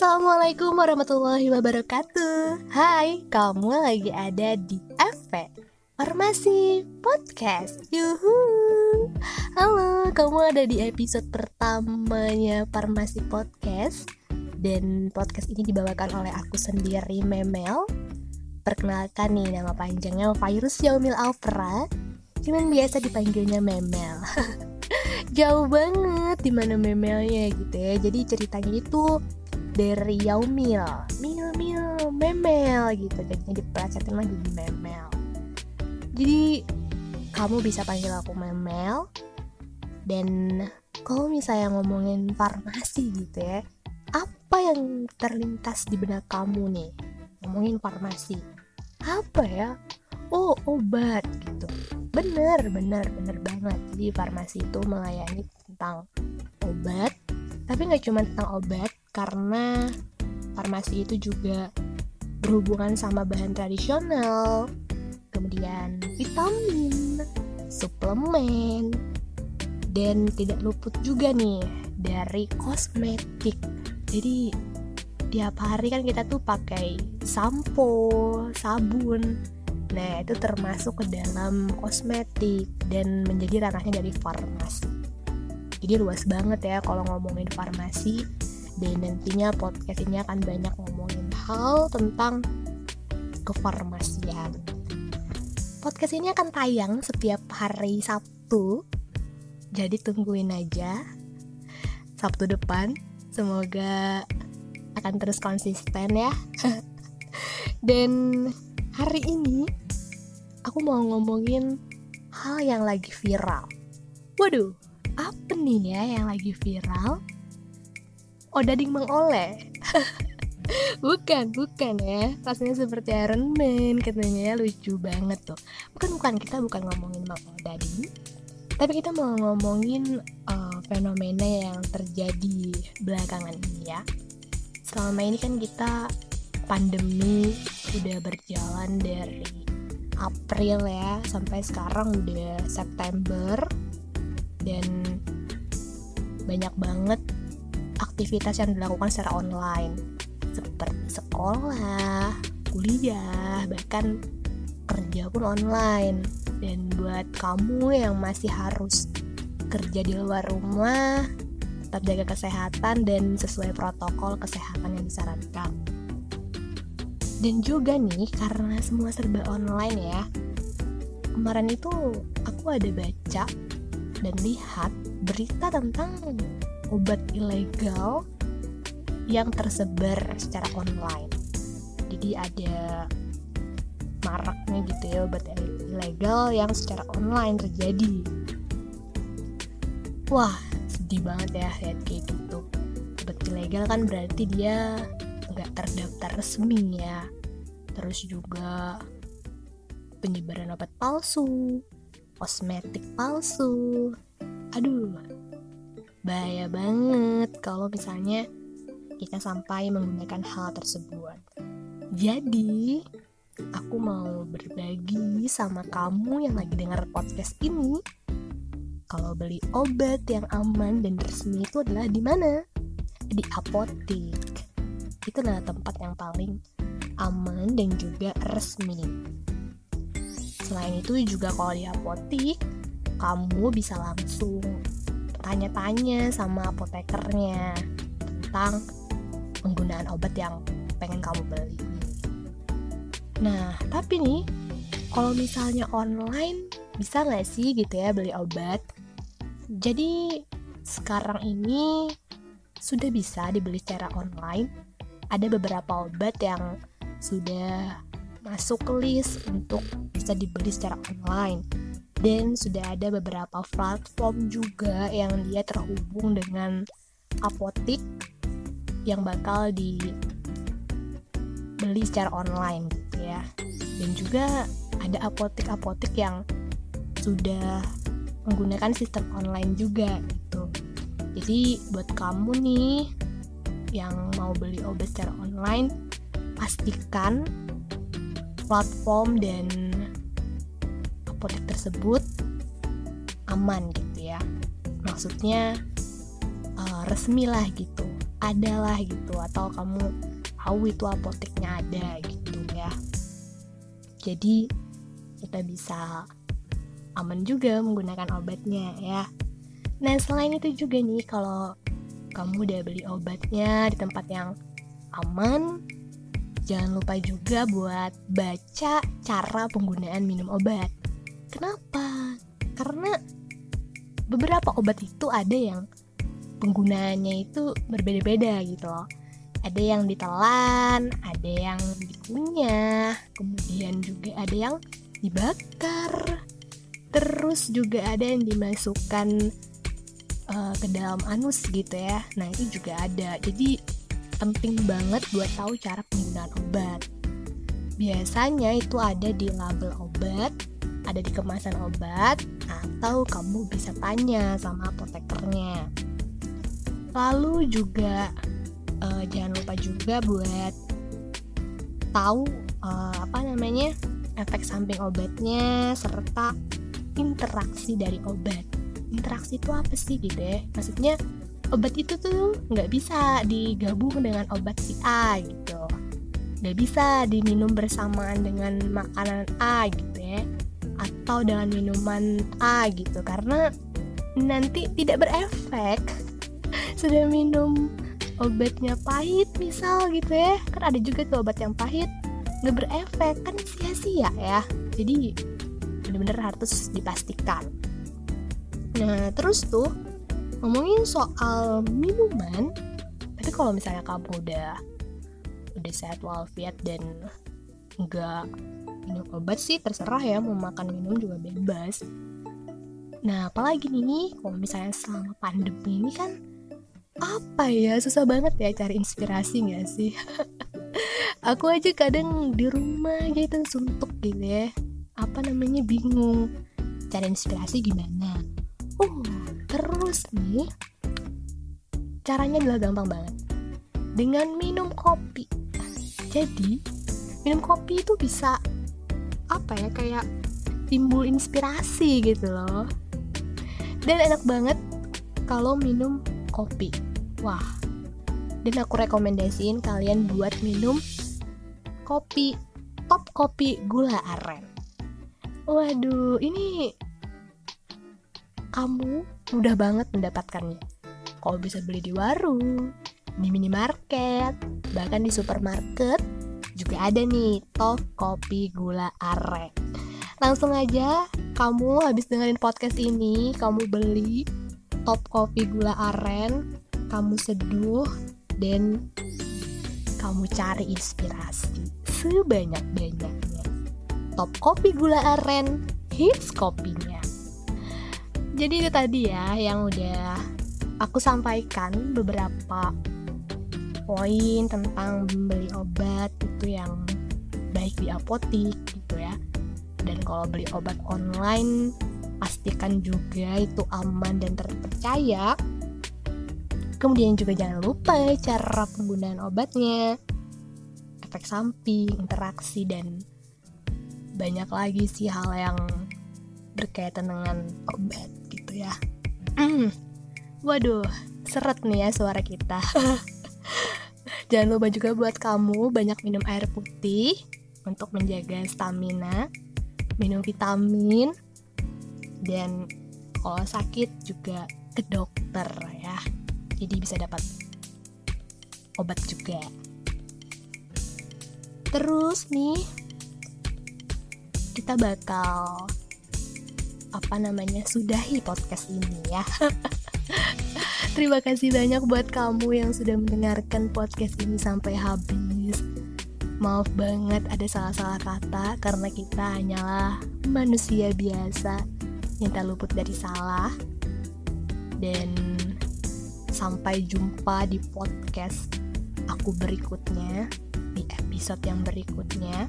Assalamualaikum warahmatullahi wabarakatuh. Hai, kamu lagi ada di FV Farmasi Podcast. Yuhu. Halo, kamu ada di episode pertamanya Farmasi Podcast. Dan podcast ini dibawakan oleh aku sendiri, Memel. Perkenalkan nih, nama panjangnya Virus Yaumil Alfra. Cuman biasa dipanggilnya Memel. Jauh banget dimana Memelnya gitu ya. Jadi ceritanya itu dari Yaumil, mil Memel gitu, jadinya diperhatiin lagi di Memel. Jadi kamu bisa panggil aku Memel. Dan kalau misalnya ngomongin farmasi gitu ya, apa yang terlintas di benak kamu nih ngomongin farmasi? Apa ya? Oh, obat gitu. Bener banget. Jadi farmasi itu melayani tentang obat. Tapi gak cuma tentang obat, karena farmasi itu juga berhubungan sama bahan tradisional, kemudian vitamin, suplemen, dan tidak luput juga nih dari kosmetik. Jadi tiap hari kan kita tuh pakai sampo, sabun. Nah, itu termasuk ke dalam kosmetik dan menjadi ranahnya dari farmasi. Jadi luas banget ya kalau ngomongin farmasi, dan nantinya podcast ini akan banyak ngomongin hal tentang kefarmasian. Podcast ini akan tayang setiap hari Sabtu, jadi tungguin aja Sabtu depan. Semoga akan terus konsisten ya. Dan hari ini aku mau ngomongin hal yang lagi viral. Waduh, apa nih ya yang lagi viral? Odading mengoleh. Bukan ya. Rasanya seperti Iron Man, katanya lucu banget tuh. Kita bukan ngomongin mengodading, tapi kita mau ngomongin fenomena yang terjadi belakangan ini ya. Selama ini kan kita pandemi udah berjalan dari April ya, sampai sekarang udah September. Dan banyak banget aktivitas yang dilakukan secara online, seperti sekolah, kuliah, bahkan kerja pun online. Dan buat kamu yang masih harus kerja di luar rumah, tetap jaga kesehatan dan sesuai protokol kesehatan yang disarankan. Dan juga nih, karena semua serba online ya, kemarin itu aku ada baca dan lihat berita tentang obat ilegal yang tersebar secara online. Jadi ada maraknya gitu ya, obat ilegal yang secara online terjadi. Wah, sedih banget ya lihat kayak gitu. Obat ilegal kan berarti dia nggak terdaftar resmi ya. Terus juga penyebaran obat palsu, kosmetik palsu. Aduh, bahaya banget kalau misalnya kita sampai menggunakan hal tersebut. Jadi, aku mau berbagi sama kamu yang lagi dengar podcast ini, kalau beli obat yang aman dan resmi itu adalah di mana? Di apotek. Itu adalah tempat yang paling aman dan juga resmi. Selain itu juga kalau di apotek, kamu bisa langsung tanya-tanya sama apotekernya tentang penggunaan obat yang pengen kamu beli. Nah, tapi nih, kalau misalnya online, bisa nggak sih gitu ya beli obat? Jadi sekarang ini sudah bisa dibeli secara online. Ada beberapa obat yang sudah masuk ke list untuk bisa dibeli secara online. Dan sudah ada beberapa platform juga yang dia terhubung dengan apotek yang bakal dibeli secara online gitu ya. Dan juga ada apotek-apotek yang sudah menggunakan sistem online juga gitu. Jadi buat kamu nih yang mau beli obat secara online, pastikan platform dan apotek tersebut aman gitu ya, maksudnya resmi lah gitu. ada lah gitu, atau kamu tahu itu apoteknya ada gitu ya. Jadi kita bisa aman juga menggunakan obatnya ya. Nah selain itu juga nih, kalau kamu udah beli obatnya di tempat yang aman, jangan lupa juga buat baca cara penggunaan minum obat. Kenapa? Karena beberapa obat itu ada yang penggunaannya itu berbeda-beda gitu loh. Ada yang ditelan, ada yang dikunyah, kemudian juga ada yang dibakar. Terus juga ada yang dimasukkan ke dalam anus gitu ya. Nah itu juga ada. Jadi penting banget buat tahu cara penggunaan obat. Biasanya itu ada di label obat, ada di kemasan obat, atau kamu bisa tanya sama apotekernya. Lalu juga jangan lupa juga buat tahu efek samping obatnya serta interaksi dari obat. Interaksi itu apa sih gitu ya? Maksudnya obat itu tuh nggak bisa digabung dengan obat si A gitu, nggak bisa diminum bersamaan dengan makanan A gitu ya, atau dengan minuman A gitu, karena nanti tidak berefek. Sudah minum obatnya pahit misal gitu ya, kan ada juga tuh obat yang pahit nggak berefek, kan sia-sia ya. Jadi benar-benar harus dipastikan. Nah terus tuh ngomongin soal minuman, tapi kalau misalnya kamu udah sehat walafiat dan nggak minum obat sih terserah ya, mau makan minum juga bebas. Nah apalagi nih kalau misalnya selama pandemi ini kan apa ya, susah banget ya cari inspirasi nggak sih? Aku aja kadang di rumah gitu suntuk gitu ya, bingung cari inspirasi gimana. Terus nih, caranya adalah gampang banget, dengan minum kopi. Jadi minum kopi itu bisa kayak timbul inspirasi gitu loh. Dan enak banget kalau minum kopi. Wah, dan aku rekomendasiin kalian buat minum kopi Top Kopi gula aren. Waduh, ini kamu mudah banget mendapatkannya. Kamu bisa beli di warung, di minimarket, bahkan di supermarket juga ada nih Top Kopi gula aren. Langsung aja kamu habis dengerin podcast ini, kamu beli Top Kopi gula aren, kamu seduh dan kamu cari inspirasi sebanyak-banyaknya. Top Kopi gula aren, hits kopinya. Jadi itu tadi ya yang udah aku sampaikan, beberapa poin tentang membeli obat itu yang baik di apotik gitu ya. Dan kalau beli obat online pastikan juga itu aman dan terpercaya. Kemudian juga jangan lupa cara penggunaan obatnya, efek samping, interaksi, dan banyak lagi sih hal yang berkaitan dengan obat gitu ya. Waduh, seret nih ya suara kita. Jangan lupa juga buat kamu banyak minum air putih untuk menjaga stamina, minum vitamin, dan kalau sakit juga ke dokter ya, jadi bisa dapat obat juga. Terus nih kita bakal sudahi podcast ini ya. Terima kasih banyak buat kamu yang sudah mendengarkan podcast ini sampai habis. Maaf banget ada salah-salah kata, karena kita hanyalah manusia biasa yang tak luput dari salah. Dan sampai jumpa di podcast aku berikutnya, di episode yang berikutnya.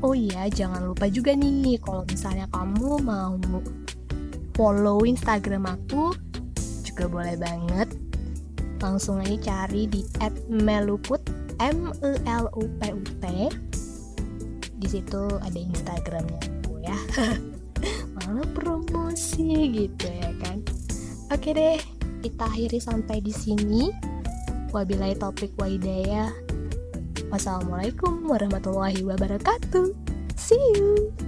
Oh iya, jangan lupa juga nih kalau misalnya kamu mau follow Instagram aku juga boleh banget. Langsung aja cari di @meluput, MELUPUT. Di situ ada Instagramnya aku ya. Malah promosi gitu ya kan. Oke deh, kita akhiri sampai di sini. Wabillahi taufiq wa hidayah. Wassalamualaikum warahmatullahi wabarakatuh. See you.